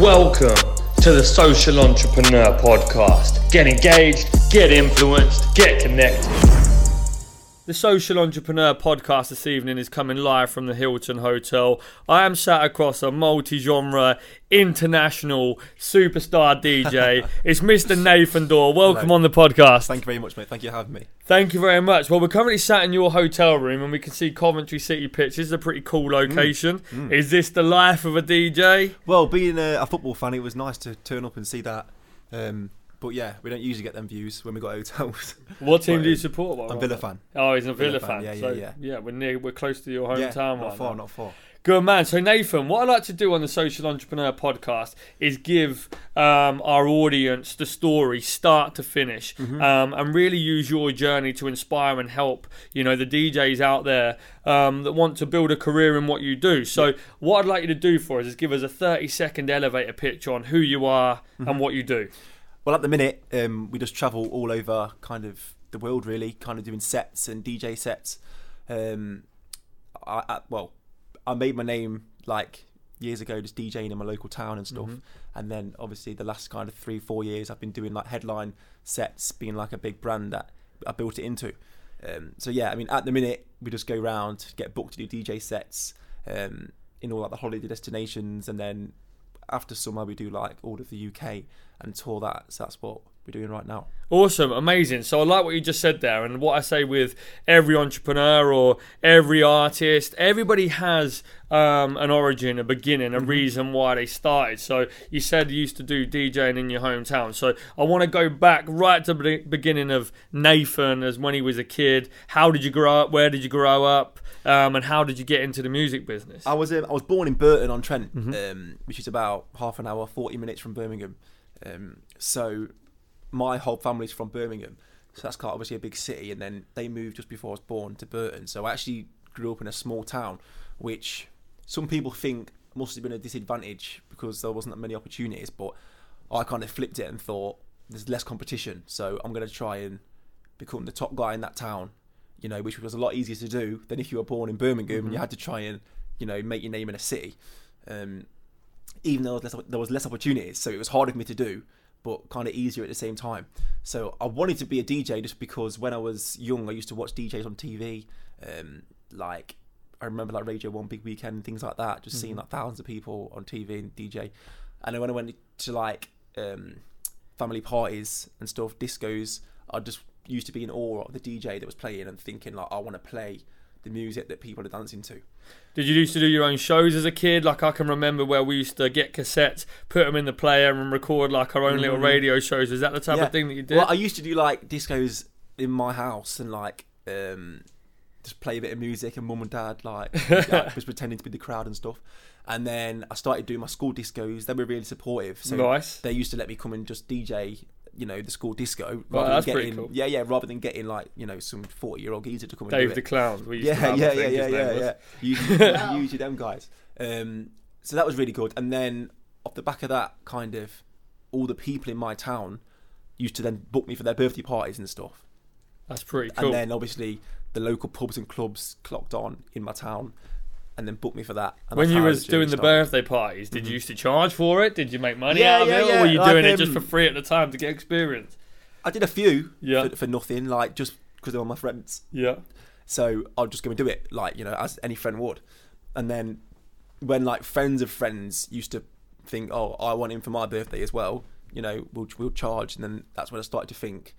Welcome to the Social Entrepreneur Podcast. Get engaged, get influenced, get connected. The Social Entrepreneur Podcast this evening is coming live from the Hilton Hotel. I am sat across a multi-genre, international, superstar DJ. It's Mr. Nathan Dawes. Welcome on the podcast. Thank you very much, mate. Thank you for having me. Thank you very much. Well, we're currently sat in your hotel room and we can see Coventry City Pitch. This is a pretty cool location. Is this the life of a DJ? Well, being a football fan, it was nice to turn up and see that. But yeah, we don't usually get them views when we got hotels. What team do you support? I'm Villa fan. Oh, he's a Villa fan. Yeah, we're close to your hometown. Not far. Good man. So Nathan, what I like to do on the Social Entrepreneur Podcast is give our audience the story start to finish, and really use your journey to inspire and help the DJs out there that want to build a career in what you do. So what I'd like you to do for us is give us a 30-second elevator pitch on who you are and what you do. Well, at the minute, we just travel all over kind of the world, really, kind of doing sets and DJ sets. I made my name like years ago just DJing in my local town and stuff. And then obviously the last kind of 3-4 years, I've been doing like headline sets, being like a big brand that I built it into. So yeah, I mean, at the minute, we just go round, get booked to do DJ sets in all like the holiday destinations, and then after summer we do like all of the UK and tour that, so that's what we're doing right now. Awesome, amazing. So I like what you just said there, and what I say with every entrepreneur or every artist, everybody has an origin, a beginning, a reason why they started. So you said you used to do DJing in your hometown, so I want to go back right to the beginning of Nathan as when he was a kid. How did you grow up? Where did you grow up? And how did you get into the music business? I was born in Burton on Trent, which is about half an hour, 40 minutes from Birmingham. So my whole family's from Birmingham, so that's quite obviously a big city, and then they moved just before I was born to Burton, so I actually grew up in a small town, which some people think must have been a disadvantage because there wasn't that many opportunities, but I kind of flipped it and thought there's less competition, so I'm going to try and become the top guy in that town, which was a lot easier to do than if you were born in Birmingham and you had to try and make your name in a city, even though there was less opportunities, so it was harder for me to do but kind of easier at the same time. So I wanted to be a DJ just because when I was young I used to watch DJs on TV, like I remember like Radio 1 Big Weekend and things like that, just seeing like thousands of people on TV and DJ, and then when I went to like family parties and stuff, discos, I just used to be in awe of the DJ that was playing and thinking like I want to play the music that people are dancing to. Did you used to do your own shows as a kid? Like I can remember where we used to get cassettes, put them in the player and record like our own little radio shows. Is that the type of thing that you did? Well, I used to do like discos in my house and like just play a bit of music, and mum and dad like was pretending to be the crowd and stuff. And then I started doing my school discos. They were really supportive, so they used to let me come and just DJ the school disco, rather than getting rather than getting like some 40-year-old geezer to come and Dave do it. Dave the Clown, we used to have. Usually them guys. So that was really good, and then off the back of that, kind of all the people in my town used to then book me for their birthday parties and stuff. That's pretty cool. And then obviously the local pubs and clubs clocked on in my town and then booked me for that. And when you was doing the birthday parties, did you used to charge for it? Did you make money out of it? Or were you doing it just for free at the time to get experience? I did a few for nothing, like just because they were my friends. Yeah. So I was just going to do it, like, as any friend would. And then when like friends of friends used to think, oh, I want him for my birthday as well, we'll charge. And then that's when I started to think,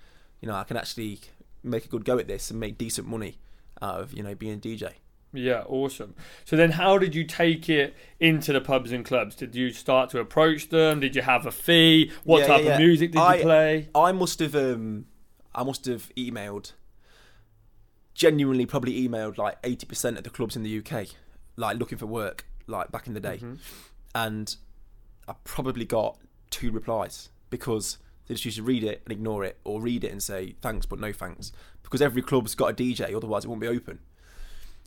I can actually make a good go at this and make decent money out of, being a DJ. Yeah, awesome. So then how did you take it into the pubs and clubs? Did you start to approach them? Did you have a fee? What type of music did you play? I must have probably emailed like 80% of the clubs in the UK, like looking for work, like back in the day. And I probably got 2 replies because they just used to read it and ignore it, or read it and say thanks but no thanks, because every club's got a DJ, otherwise it won't be open.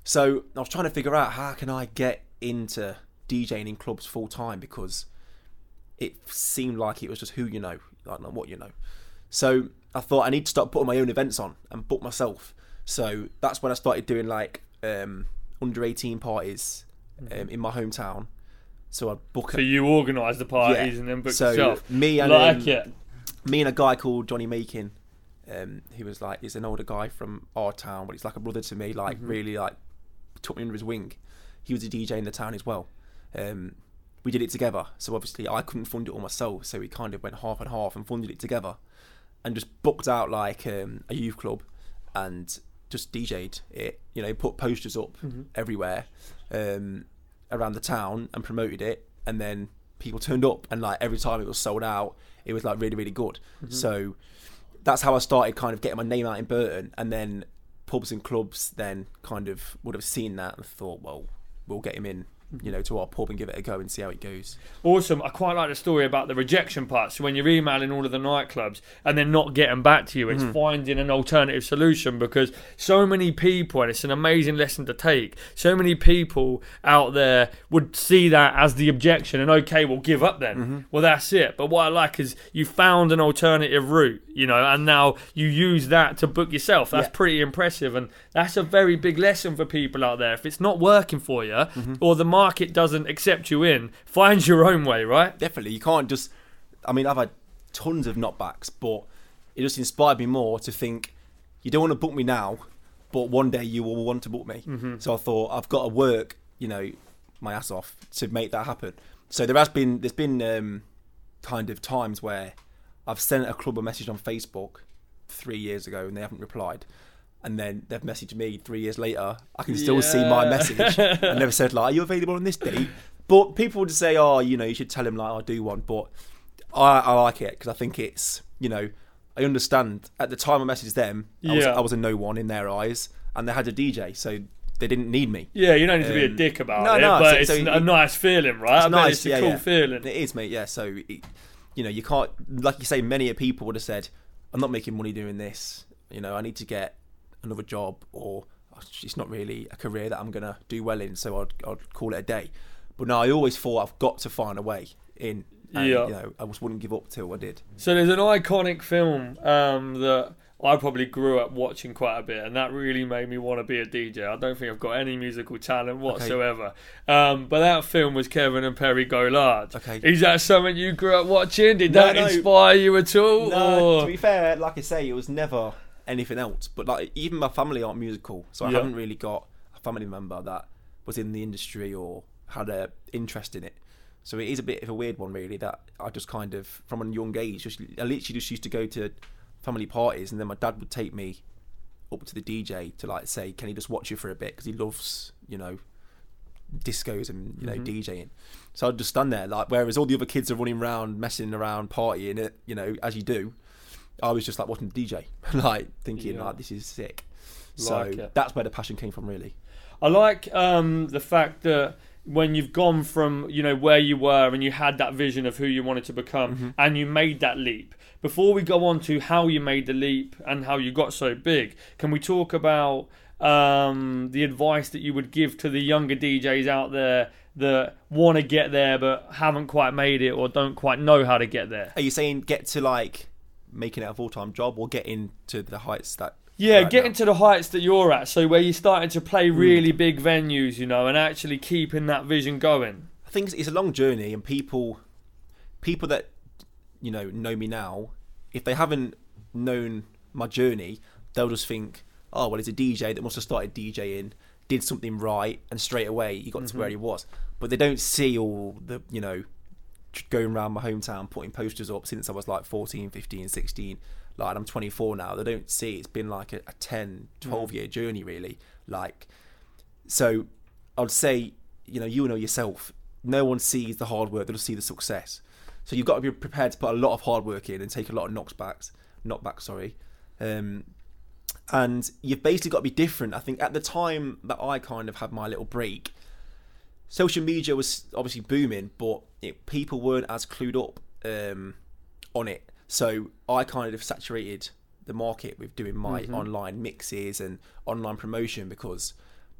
So I was trying to figure out how can I get into DJing in clubs full time, because it seemed like it was just who you know, like not what you know. So I thought I need to start putting my own events on and book myself. So that's when I started doing like under 18 parties in my hometown. So I'd book it. So you organise the parties and then book yourself. Me and a guy called Johnny Meakin, who was like, he's an older guy from our town, but he's like a brother to me, like really like took me under his wing. He was a DJ in the town as well. We did it together. So obviously I couldn't fund it all myself. So we kind of went half and half and funded it together and just booked out like a youth club and just DJ'd it, you know, put posters up everywhere around the town and promoted it. And then people turned up and like every time it was sold out, it was like really, really good. So that's how I started kind of getting my name out in Burton. And then pubs and clubs then kind of would have seen that and thought, well, we'll get him in, you know, to our pub and give it a go and see how it goes. Awesome. I quite like the story about the rejection part. So when you're emailing all of the nightclubs and they're not getting back to you, it's finding an alternative solution, because so many people, and it's an amazing lesson to take, so many people out there would see that as the objection and okay, we'll give up then. Well, that's it. But what I like is you found an alternative route, you know, and now you use that to book yourself. That's pretty impressive. And that's a very big lesson for people out there. If it's not working for you or the market doesn't accept you in, find your own way, right? Definitely. You can't just, I mean, I've had tons of knockbacks, but it just inspired me more to think, you don't want to book me now, but one day you will want to book me. So I thought, I've got to work, you know, my ass off to make that happen. So there's been kind of times where I've sent a club a message on Facebook 3 years ago and they haven't replied. And then they've messaged me 3 years later. I can still see my message. And they've said, like, are you available on this date? But people would say, oh, you know, you should tell him, like, I'll do one. But I like it because I think it's, you know, I understand. At the time I messaged them, I was a no one in their eyes. And they had a DJ, so they didn't need me. Yeah, you don't need to be a dick about it. But it's a nice feeling, right? It's a cool feeling. It is, mate, yeah. So, you know, you can't, like you say, many people would have said, I'm not making money doing this. You know, I need to get another job, or it's not really a career that I'm going to do well in, so I'd call it a day. But no, I always thought I've got to find a way in, and you know, I just wouldn't give up till I did. So there's an iconic film that I probably grew up watching quite a bit, and that really made me want to be a DJ. I don't think I've got any musical talent whatsoever. Okay. But that film was Kevin and Perry Go Large. Okay. Is that something you grew up watching? Did that inspire you at all? No, to be fair, like I say, it was never anything else, but like even my family aren't musical, so I haven't really got a family member that was in the industry or had a interest in it. So it is a bit of a weird one, really, that I just kind of from a young age I literally used to go to family parties, and then my dad would take me up to the DJ to like say, can he just watch you for a bit, because he loves, you know, discos and, you know, DJing. So I'd just stand there, like, whereas all the other kids are running around messing around partying, it, you know, as you do, I was just like watching the DJ, like thinking like, this is sick. Like, so that's where the passion came from, really. I like the fact that when you've gone from, you know, where you were and you had that vision of who you wanted to become and you made that leap. Before we go on to how you made the leap and how you got so big, can we talk about the advice that you would give to the younger DJs out there that want to get there but haven't quite made it or don't quite know how to get there? Are you saying get to like making it a full-time job, or getting to the heights that to the heights that you're at, so where you're starting to play really big venues, you know, and actually keeping that vision going? I think it's a long journey, and people that, you know me now, if they haven't known my journey, they'll just think, oh well, he's a DJ that must have started DJing, did something right, and straight away he got to where he was. But they don't see all the, you know, going around my hometown putting posters up since I was like 14, 15, 16, like I'm 24 now. They don't see it's been like a 10, 12 year journey, really. Like, so I'd say, you know yourself, no one sees the hard work, they'll see the success. So you've got to be prepared to put a lot of hard work in and take a lot of knockbacks. And you've basically got to be different. I think at the time that I kind of had my little break, social media was obviously booming, but people weren't as clued up on it. So I kind of saturated the market with doing my online mixes and online promotion, because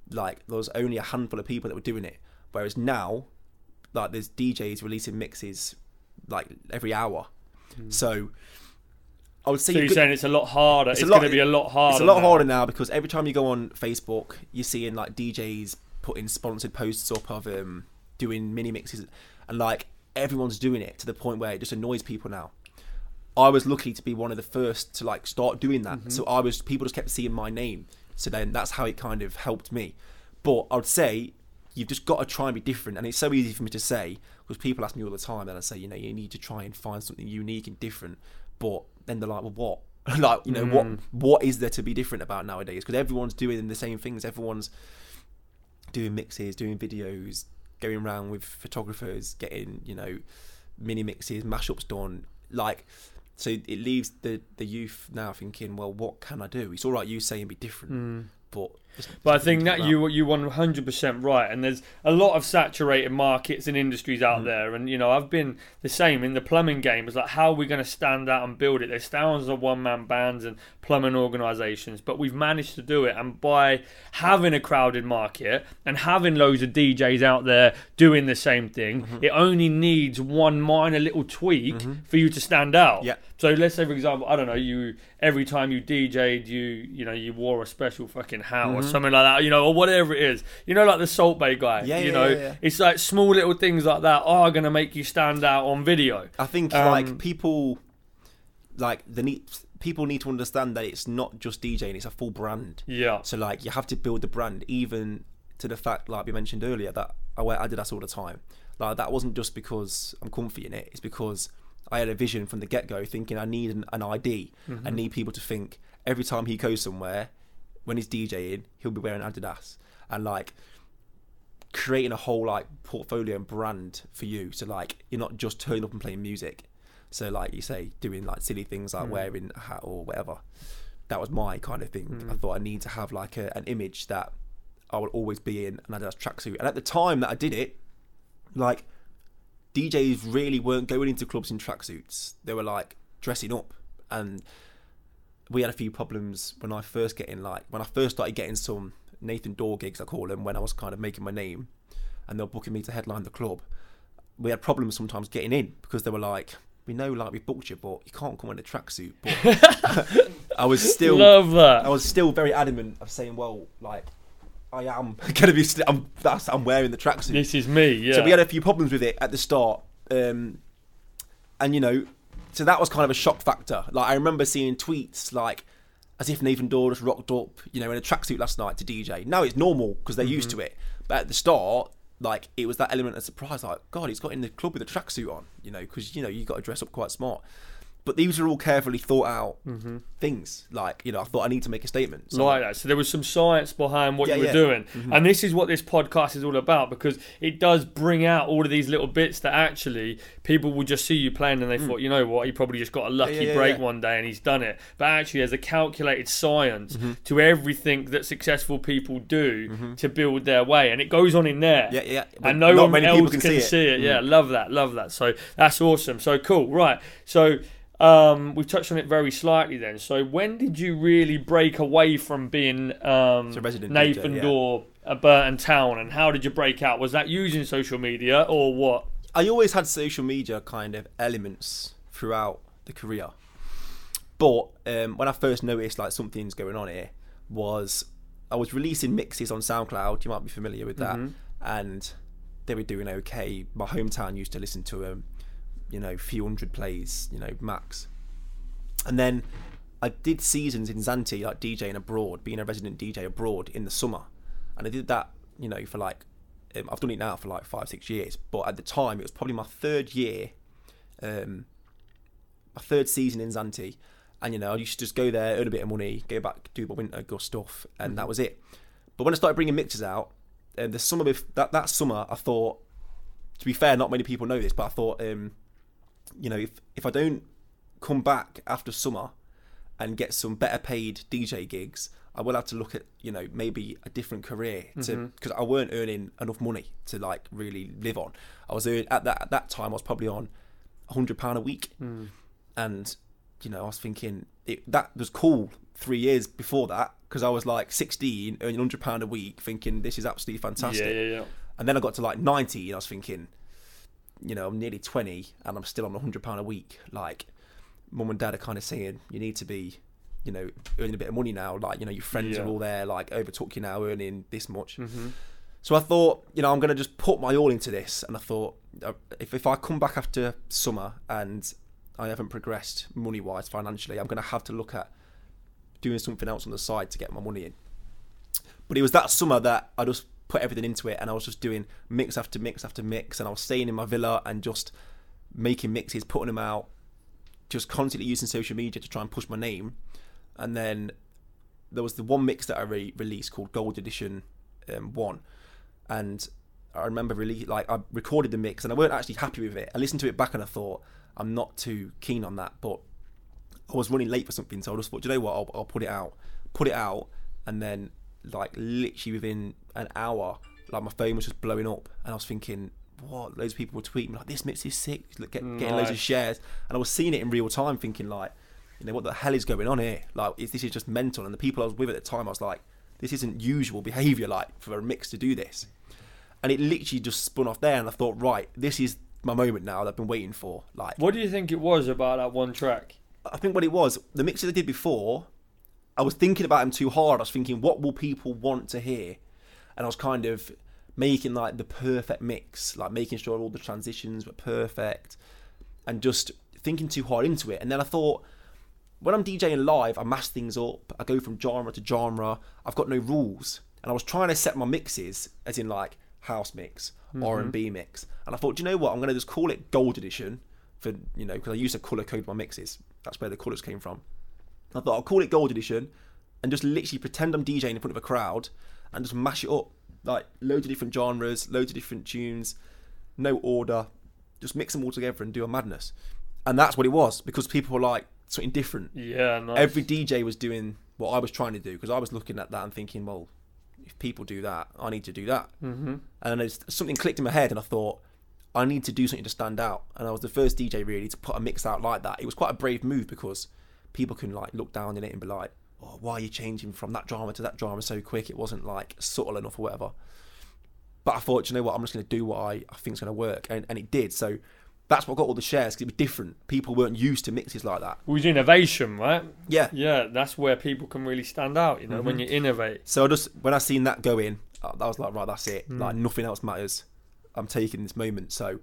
like there was only a handful of people that were doing it. Whereas now, like there's DJs releasing mixes like every hour. So I would say, so you're saying it's a lot harder. It's going to be a lot harder. It's a lot harder now, because every time you go on Facebook, you're seeing like DJs putting sponsored posts up of doing mini mixes. and like everyone's doing it to the point where it just annoys people now. I was lucky to be one of the first to like start doing that. Mm-hmm. So I was, people just kept seeing my name. So then that's how it kind of helped me. But I would say you've just got to try and be different. And it's so easy for me to say, because people ask me all the time, and I say, you know, you need to try and find something unique and different. But then they're like, well, what? Like, you know, what is there to be different about nowadays? Because everyone's doing the same things. Everyone's doing mixes, doing videos, going around with photographers, getting, you know, mini mixes, mashups done. Like, so it leaves the youth now thinking, well, what can I do? It's all right you saying be different, but I think that you 100% right, and there's a lot of saturated markets and industries out there, and you know, I've been the same in the plumbing game. It's like, how are we going to stand out and build it? There's thousands of one-man bands and plumbing organisations, but we've managed to do it, and by having a crowded market and having loads of DJs out there doing the same thing, it only needs one minor little tweak for you to stand out. So let's say, for example, I don't know, you every time you DJ'd, you know, you wore a special fucking hat or something like that, you know, or whatever it is, you know, like the Salt Bae guy, it's like small little things like that are going to make you stand out on video. I think like people, like people need to understand that it's not just DJing, it's a full brand. Yeah. So like you have to build the brand, even to the fact, like we mentioned earlier, that I wear Adidas all the time. Like that wasn't just because I'm comfy in it, it's because I had a vision from the get-go thinking I need an ID. I need people to think every time he goes somewhere, when he's DJing, he'll be wearing Adidas. And like creating a whole like portfolio and brand for you. So like you're not just turning up and playing music. So like you say, doing like silly things like wearing a hat or whatever. That was my kind of thing. I thought I need to have like an image that I will always be in an Adidas tracksuit. And at the time that I did it, like DJs really weren't going into clubs in tracksuits. They were like dressing up, and we had a few problems when I first started getting some Nathan Dawes gigs, I call them, when I was kind of making my name, and they were booking me to headline the club. We had problems sometimes getting in because they were like, we know, like we booked you, but you can't come in a tracksuit. But I was still very adamant of saying, well, like, I am gonna be. I'm wearing the tracksuit. This is me. Yeah. So we had a few problems with it at the start, and you know, so that was kind of a shock factor. Like I remember seeing tweets like, as if Nathan Dawes just rocked up, you know, in a tracksuit last night to DJ. Now it's normal because they're used to it. But at the start, like it was that element of surprise. Like, God, he's got in the club with a tracksuit on. You know, because you know you got to dress up quite smart. But these are all carefully thought out things. Like, you know, I thought I need to make a statement. So like that. So there was some science behind what you were doing. And this is what this podcast is all about, because it does bring out all of these little bits that actually people will just see you playing and they thought, you know what, he probably just got a lucky break one day and he's done it. But actually there's a calculated science to everything that successful people do to build their way. And it goes on in there. And no one else can see it. Yeah, love that. So that's awesome. So cool. Right. So we've touched on it very slightly then. So when did you really break away from being Nathan Dawes, a Burton Town, and how did you break out? Was that using social media or what? I always had social media kind of elements throughout the career. But when I first noticed like something's going on here, was I was releasing mixes on SoundCloud. You might be familiar with that. And they were doing okay. My hometown used to listen to them. You know, few hundred plays, you know, max. And then I did seasons in Zante, like DJing abroad, being a resident DJ abroad in the summer. And I did that, you know, for like, I've done it now for like 5-6 years. But at the time, it was probably my third year, my third season in Zante. And, you know, I used to just go there, earn a bit of money, go back, do my winter go stuff, and that was it. But when I started bringing mixes out, the summer that summer, I thought, to be fair, not many people know this, but I thought, you know, if I don't come back after summer and get some better paid DJ gigs, I will have to look at, you know, maybe a different career to, because I weren't earning enough money to like really live on. I was at that time I was probably on £100 a week, and you know I was thinking that was cool 3 years before that, because I was like 16 earning £100 a week, thinking this is absolutely fantastic. Yeah. And then I got to like 90 and I was thinking, you know, I'm nearly 20 and I'm still on £100 a week. Like, mum and dad are kind of saying, you need to be, you know, earning a bit of money now. Like, you know, your friends are all there, like, overtook you now, earning this much. So I thought, you know, I'm going to just put my all into this. And I thought, if I come back after summer and I haven't progressed money-wise, financially, I'm going to have to look at doing something else on the side to get my money in. But it was that summer that I just put everything into it, and I was just doing mix after mix after mix, and I was staying in my villa and just making mixes, putting them out, just constantly using social media to try and push my name. And then there was the one mix that I released called Gold Edition 1, and I remember really, like, I recorded the mix and I weren't actually happy with it. I listened to it back and I thought, I'm not too keen on that, but I was running late for something, so I just thought, do you know what, I'll put it out. And then, like, literally within an hour, like, my phone was just blowing up, and I was thinking, what, loads of people were tweeting like, this mix is sick, getting loads of shares. And I was seeing it in real time, thinking, like, you know, what the hell is going on here? Like, this is just mental. And the people I was with at the time, I was like, this isn't usual behaviour, like, for a mix to do this. And it literally just spun off there, and I thought, right, this is my moment now that I've been waiting for. Like, what do you think it was about that one track? I think what it was, the mixes I did before, I was thinking about them too hard. I was thinking, what will people want to hear? And I was kind of making, like, the perfect mix, like, making sure all the transitions were perfect and just thinking too hard into it. And then I thought, when I'm DJing live, I mash things up. I go from genre to genre. I've got no rules. And I was trying to set my mixes, as in, like, house mix, R&B mix. And I thought, do you know what? I'm going to just call it Gold Edition for, you know, because I used to colour code my mixes. That's where the colours came from. I thought, I'll call it Gold Edition and just literally pretend I'm DJing in front of a crowd and just mash it up. Like, loads of different genres, loads of different tunes, no order. Just mix them all together and do a madness. And that's what it was, because people were like, something different. Yeah, nice. Every DJ was doing what I was trying to do, because I was looking at that and thinking, well, if people do that, I need to do that. Mm-hmm. And something clicked in my head, and I thought, I need to do something to stand out. And I was the first DJ, really, to put a mix out like that. It was quite a brave move, because people can, like, look down in it and be like, oh, why are you changing from that drama to that drama so quick? It wasn't, like, subtle enough or whatever. But I thought, you know what, I'm just going to do what I think is going to work. And it did. So that's what got all the shares, because it was different. People weren't used to mixes like that. It was innovation, right? Yeah. Yeah, that's where people can really stand out, you know, when you innovate. So when I seen that go in, I was like, right, that's it. Like, nothing else matters. I'm taking this moment. So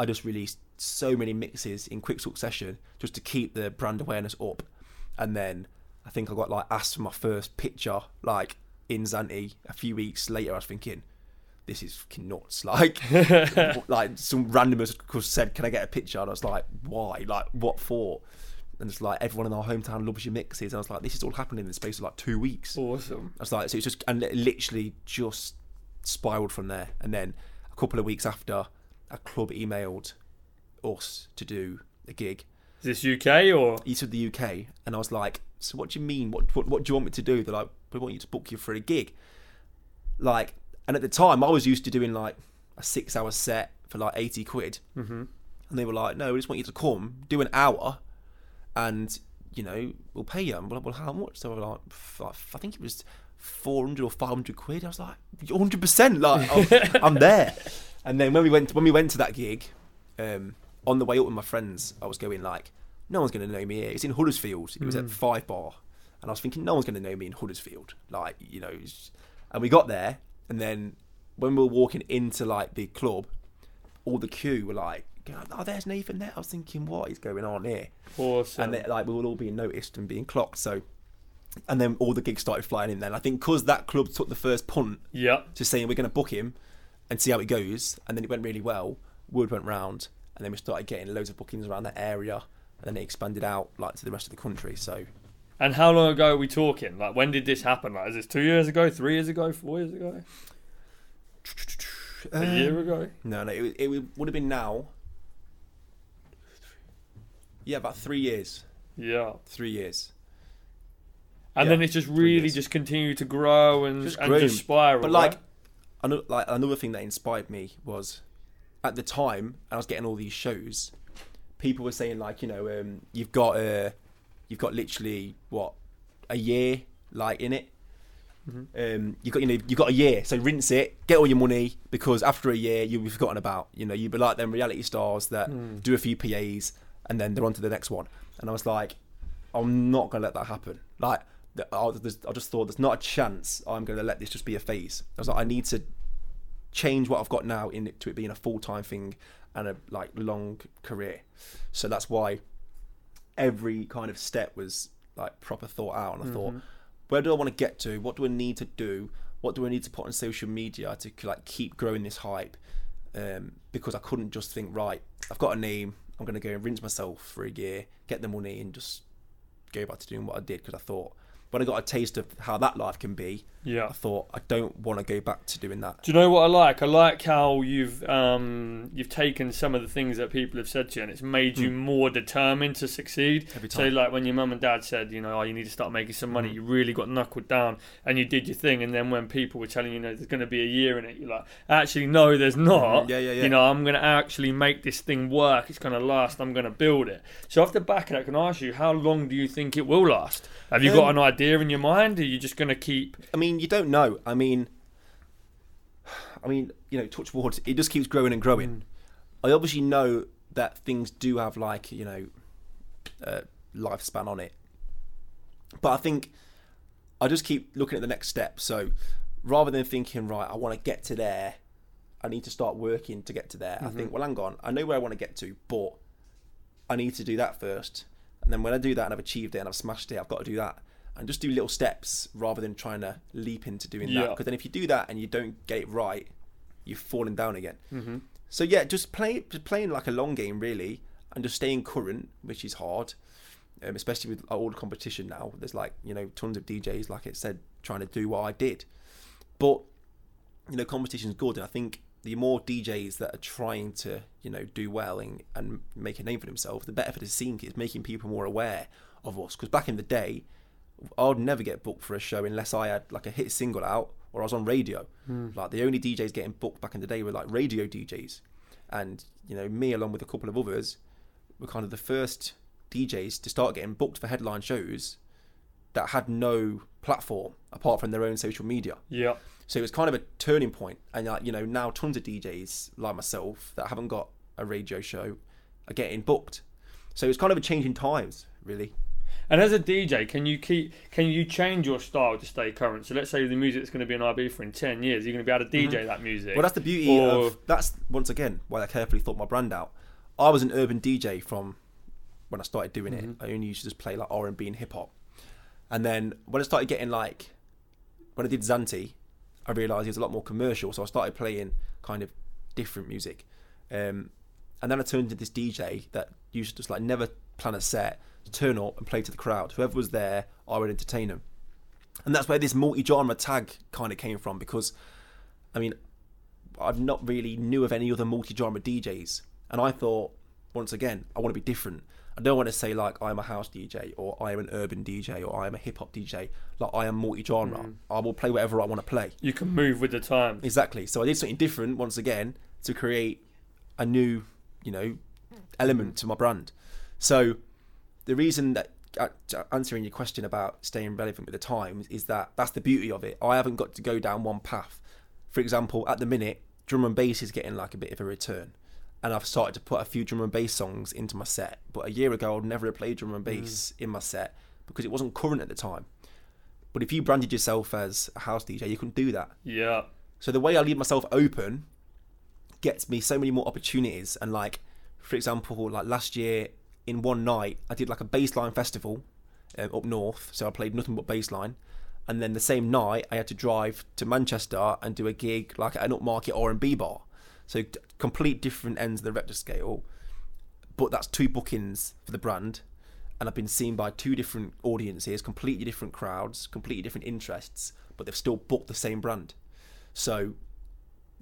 I just released so many mixes in quick succession just to keep the brand awareness up. And then I think I got, like, asked for my first picture, like, in Zante a few weeks later. I was thinking, this is fucking nuts. Like, like, some randomers said, can I get a picture? And I was like, why? Like, what for? And it's like, everyone in our hometown loves your mixes. And I was like, this is all happening in the space of, like, 2 weeks. Awesome. I was like, so it's just, and it literally just spiraled from there. And then a couple of weeks after, a club emailed us to do a gig. Is this UK or? He said the UK. And I was like, so what do you mean? What do you want me to do? They're like, we want you to book you for a gig. Like, and at the time, I was used to doing, like, a 6-hour set for, like, 80 quid. Mm-hmm. And they were like, no, we just want you to come, do an hour, and, you know, we'll pay you. And we're like, well, how much? So I was like, I think it was 400 or 500 quid. I was like, 100%, like, I'm there. And then when we went to that gig, on the way up with my friends, I was going, like, no one's going to know me here. It's in Huddersfield. It was at Five Bar. And I was thinking, no one's going to know me in Huddersfield. Like, you know, and we got there. And then when we were walking into, like, the club, all the queue were like, oh, there's Nathan there. I was thinking, what is going on here? Awesome. And then, like, we were all being noticed and being clocked. So, and then all the gigs started flying in then. I think because that club took the first punt to saying we're going to book him and see how it goes. And then it went really well. Word went round. And then we started getting loads of bookings around that area. And then it expanded out, like, to the rest of the country. So. And how long ago are we talking? Like, when did this happen? Like, is this 2 years ago, 3 years ago, 4 years ago? A year ago? No, it would have been now. Yeah, about 3 years. Yeah. 3 years. And then it just really just continued to grow and just spiral. But, like, another thing that inspired me was, at the time, I was getting all these shows. People were saying, like, you know, you've got literally a year, like, in it. You've got a year, so rinse it, get all your money, because after a year you'll be forgotten about. You know, you'll be like them reality stars that do a few PAs and then they're on to the next one. And I was like, I'm not gonna let that happen. Like, I just thought, there's not a chance I'm gonna let this just be a phase. I was like, I need to change what I've got now into it being a full-time thing and a like long career. So that's why every kind of step was like proper thought out, and I thought, where do I want to get to? What do I need to do? What do I need to put on social media to like keep growing this hype? Because I couldn't just think, right, I've got a name, I'm going to go and rinse myself for a year, get the money and just go back to doing what I did. Because I thought, when I got a taste of how that life can be, I thought, I don't want to go back to doing that. Do you know what I like? I like how you've taken some of the things that people have said to you and it's made you more determined to succeed. Every time. So like when your mum and dad said, you know, oh, you need to start making some money, you really got knuckled down and you did your thing. And then when people were telling you, you know, there's going to be a year in it, you're like, actually, no, there's not. You know, I'm going to actually make this thing work. It's going to last. I'm going to build it. So off the back of that, I can ask you, how long do you think it will last? Have you got an idea in your mind? Are you just going to keep... I mean, you don't know. I mean, you know, touch wood, it just keeps growing and growing. I obviously know that things do have, like, you know, lifespan on it. But I think I just keep looking at the next step. So rather than thinking, right, I want to get to there, I need to start working to get to there. I think, well, hang on, I know where I want to get to, but I need to do that first. And then when I do that and I've achieved it and I've smashed it, I've got to do that. And just do little steps rather than trying to leap into doing that. Because then if you do that and you don't get it right, you're falling down again. So yeah, just playing like a long game really, and just staying current, which is hard, especially with all the competition now. There's like, you know, tons of DJs, like it said, trying to do what I did. But, you know, competition's good. And I think the more DJs that are trying to, you know, do well and make a name for themselves, the better for the scene is making people more aware of us. Because back in the day, I'd never get booked for a show unless I had like a hit single out or I was on radio. Like the only DJs getting booked back in the day were like radio DJs, and you know, me along with a couple of others were kind of the first DJs to start getting booked for headline shows that had no platform apart from their own social media. So it was kind of a turning point, and you know, now tons of DJs like myself that haven't got a radio show are getting booked. So it's kind of a change in times really. And as a DJ, can you change your style to stay current? So let's say the music that's going to be on IB for in 10 years, you're going to be able to DJ that music. Well, that's the beauty of... That's, once again, why I carefully thought my brand out. I was an urban DJ from when I started doing it. I only used to just play like R&B and hip-hop. And then when I started getting like... When I did Zante, I realised it was a lot more commercial. So I started playing kind of different music. And then I turned into this DJ that used to just like never plan a set, turn up and play to the crowd. Whoever was there, I would entertain them. And that's where this multi-genre tag kind of came from, because I mean, I've not really knew of any other multi-genre DJs. And I thought, once again, I want to be different. I don't want to say like I'm a house DJ or I am an urban DJ or I am a hip-hop DJ. Like, I am multi-genre. I will play whatever I want to play. You can move with the time. Exactly. So I did something different once again to create a new, you know, element to my brand. So the reason that, answering your question about staying relevant with the times, is that that's the beauty of it. I haven't got to go down one path. For example, at the minute, drum and bass is getting like a bit of a return. And I've started to put a few drum and bass songs into my set. But a year ago, I'd never have played drum and bass in my set because it wasn't current at the time. But if you branded yourself as a house DJ, you couldn't do that. Yeah. So the way I leave myself open gets me so many more opportunities. And like, for example, like last year, in one night, I did like a Baseline Festival up north, so I played nothing but baseline. And then the same night, I had to drive to Manchester and do a gig like at an upmarket R&B bar. So complete different ends of the Rector scale, but that's two bookings for the brand, and I've been seen by two different audiences, completely different crowds, completely different interests, but they've still booked the same brand. So,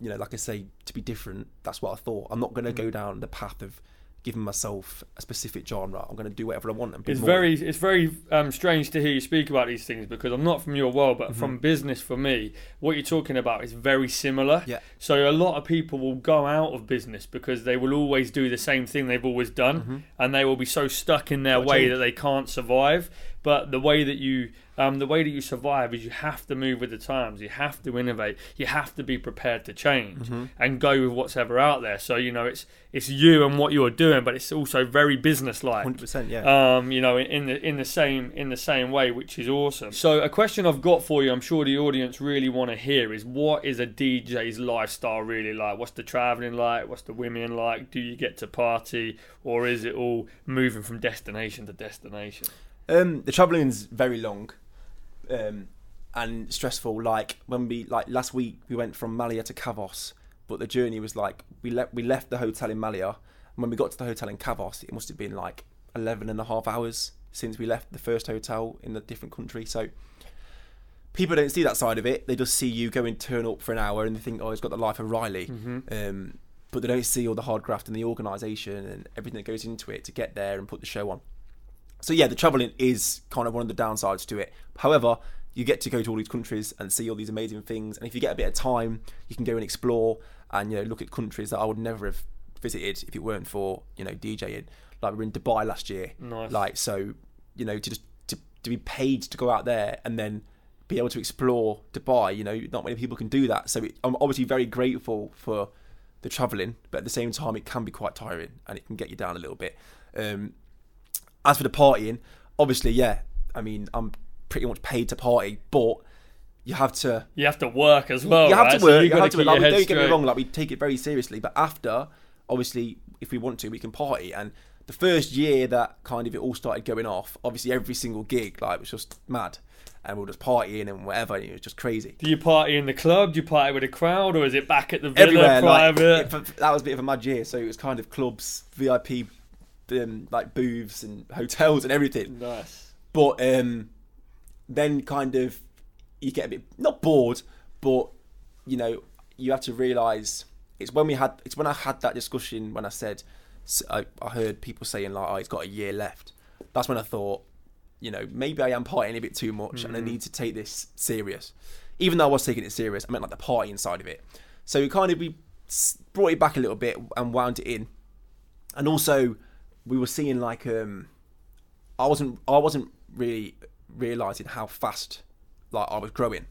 you know, like I say, to be different, that's what I thought. I'm not going to go down the path of giving myself a specific genre. I'm going to do whatever I want. And it's more. It's very strange to hear you speak about these things, because I'm not from your world, but from business, for me, what you're talking about is very similar. Yeah. So a lot of people will go out of business because they will always do the same thing they've always done, and they will be so stuck in their way that they can't survive. But the way that you survive is you have to move with the times. You have to innovate. You have to be prepared to change and go with what's ever out there. So, you know, it's you and what you're doing, but it's also very businesslike. 100%, yeah. You know, in the same way, which is awesome. So a question I've got for you, I'm sure the audience really want to hear, is what is a DJ's lifestyle really like? What's the traveling like? What's the women like? Do you get to party, or is it all moving from destination to destination? The travelling's very long and stressful. Like when we, like last week, we went from Malia to Cavos, but the journey was like we left the hotel in Malia, and when we got to the hotel in Cavos, it must have been like 11 and a half hours since we left the first hotel in a different country. So people don't see that side of it. They just see you go and turn up for an hour and they think, oh, he's got the life of Riley. But they don't see all the hard graft and the organisation and everything that goes into it to get there and put the show on. So yeah, the travelling is kind of one of the downsides to it. However, you get to go to all these countries and see all these amazing things. And if you get a bit of time, you can go and explore and, you know, look at countries that I would never have visited if it weren't for, you know, DJing. Like we were in Dubai last year. Nice. Like, so, you know, to be paid to go out there and then be able to explore Dubai, you know, not many people can do that. So I'm obviously very grateful for the travelling, but at the same time, it can be quite tiring and it can get you down a little bit. As for the partying, obviously, yeah, I mean, I'm pretty much paid to party, but you have to work as well. You have to work. You have to. Like, don't get me wrong. Like, we take it very seriously, but after, obviously, if we want to, we can party. And the first year that kind of it all started going off, obviously, every single gig, like, it was just mad. And we'll just partying and whatever, and it was just crazy. Do you party in the club? Do you party with a crowd, or is it back at the villa? Everywhere, private? Like, that was a bit of a mad year, so it was kind of clubs, VIP, like booths and hotels and everything. Nice. But then kind of you get a bit not bored, but you know you have to realise it's when I had that discussion when I said I heard people saying like, oh, it's got a year left. That's when I thought, you know, maybe I am partying a bit too much and I need to take this serious. Even though I was taking it serious, I meant like the partying side of it. So we brought it back a little bit and wound it in. And also we were seeing like, I wasn't really realising how fast like I was growing.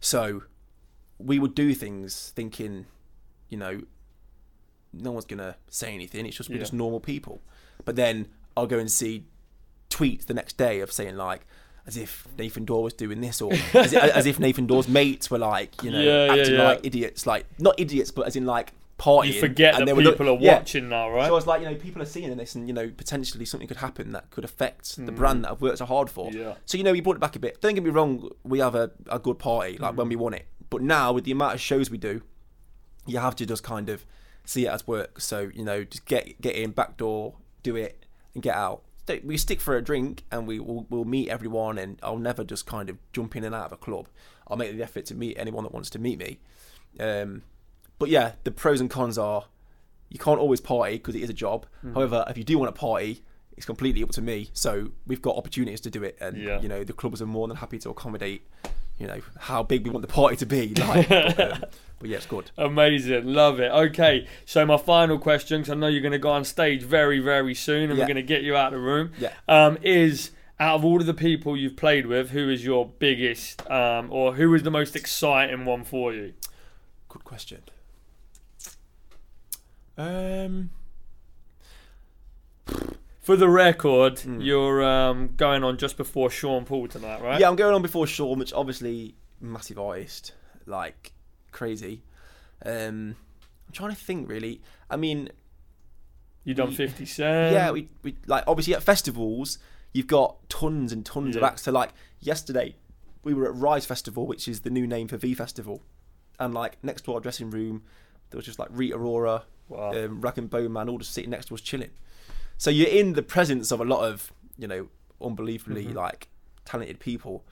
So we would do things thinking, you know, no one's going to say anything. It's just, we're just normal people. But then I'll go and see tweet the next day of saying like, as if Nathan Dawes was doing this, or as if Nathan Dawes' mates were like, you know, acting like idiots, like not idiots, but as in like partying. You forget that people are watching now, right? So I was like, you know, people are seeing this, and you know, potentially something could happen that could affect the brand that I've worked so hard for. Yeah. So you know, we brought it back a bit. Don't get me wrong, we have a good party like when we want it, but now with the amount of shows we do, you have to just kind of see it as work. So you know, just get in, back door, do it, and get out. We stick for a drink and we'll meet everyone, and I'll never just kind of jump in and out of a club. I'll make the effort to meet anyone that wants to meet me. But yeah, the pros and cons are you can't always party because it is a job. However, if you do want to party, it's completely up to me. So we've got opportunities to do it, and you know, the clubs are more than happy to accommodate, you know, how big we want the party to be. Like, but yeah, it's good. Amazing. Love it. Okay. So my final question, because I know you're going to go on stage very, very soon, and we're going to get you out of the room, is out of all of the people you've played with, who is your biggest or who is the most exciting one for you? Good question. For the record, you're going on just before Sean Paul tonight, right? Yeah, I'm going on before Sean, which obviously massive artist, like crazy. I'm trying to think really. I mean, you done 50 Cent? Yeah, we like obviously at festivals you've got tons and tons of acts. So like yesterday we were at RiZE Festival, which is the new name for V Festival, and like next to our dressing room there was just like Rita Ora, Rack and Bowman, all just sitting next to us chilling. So you're in the presence of a lot of, you know, unbelievably like talented people,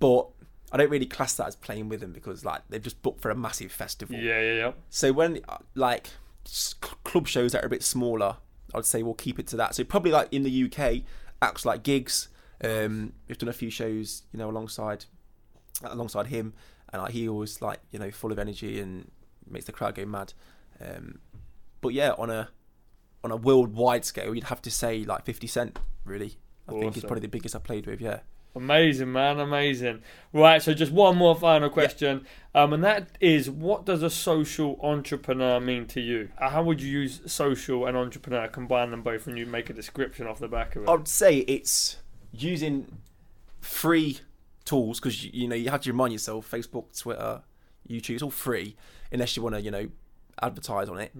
but I don't really class that as playing with them because like they've just booked for a massive festival. Yeah. So when like club shows that are a bit smaller, I'd say we'll keep it to that. So probably like in the UK, acts like gigs. We've done a few shows, you know, alongside him, and like, he always like, you know, full of energy and makes the crowd go mad. But yeah, on a worldwide scale, you'd have to say like 50 Cent, really. I think he's probably the biggest I've played with, yeah. Amazing, man, amazing. Right, so just one more final question, and that is, what does a social entrepreneur mean to you? How would you use social and entrepreneur, combine them both, and you make a description off the back of it? I would say it's using free tools, because you know you have to remind yourself, Facebook, Twitter, YouTube, it's all free, unless you want to advertise on it.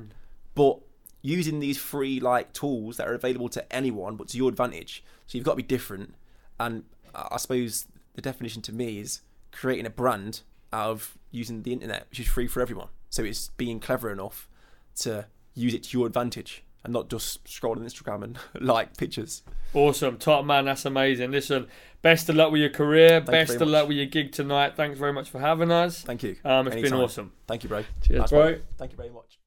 But using these free tools that are available to anyone, but to your advantage. So you've got to be different, and I suppose the definition to me is creating a brand out of using the internet, which is free for everyone. So it's being clever enough to use it to your advantage and not just scroll on Instagram and like pictures. Awesome. Top man, that's amazing. Listen, best of luck with your career. Best of luck with your gig tonight. Thanks very much for having us. Thank you. It's been awesome. Thank you, bro. Cheers, bro. Thank you very much.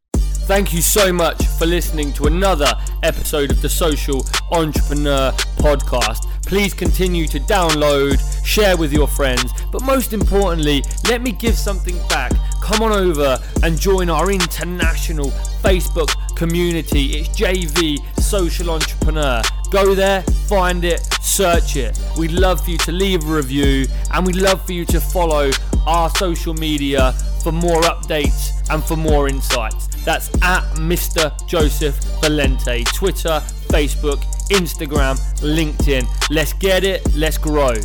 Thank you so much for listening to another episode of the Social Entrepreneur Podcast. Please continue to download, share with your friends, but most importantly, let me give something back. Come on over and join our international Facebook community. It's JV Social Entrepreneur. Go there, find it, search it. We'd love for you to leave a review, and we'd love for you to follow our social media for more updates and for more insights. That's at Mr. Joseph Valente. Twitter, Facebook, Instagram, LinkedIn. Let's get it, let's grow.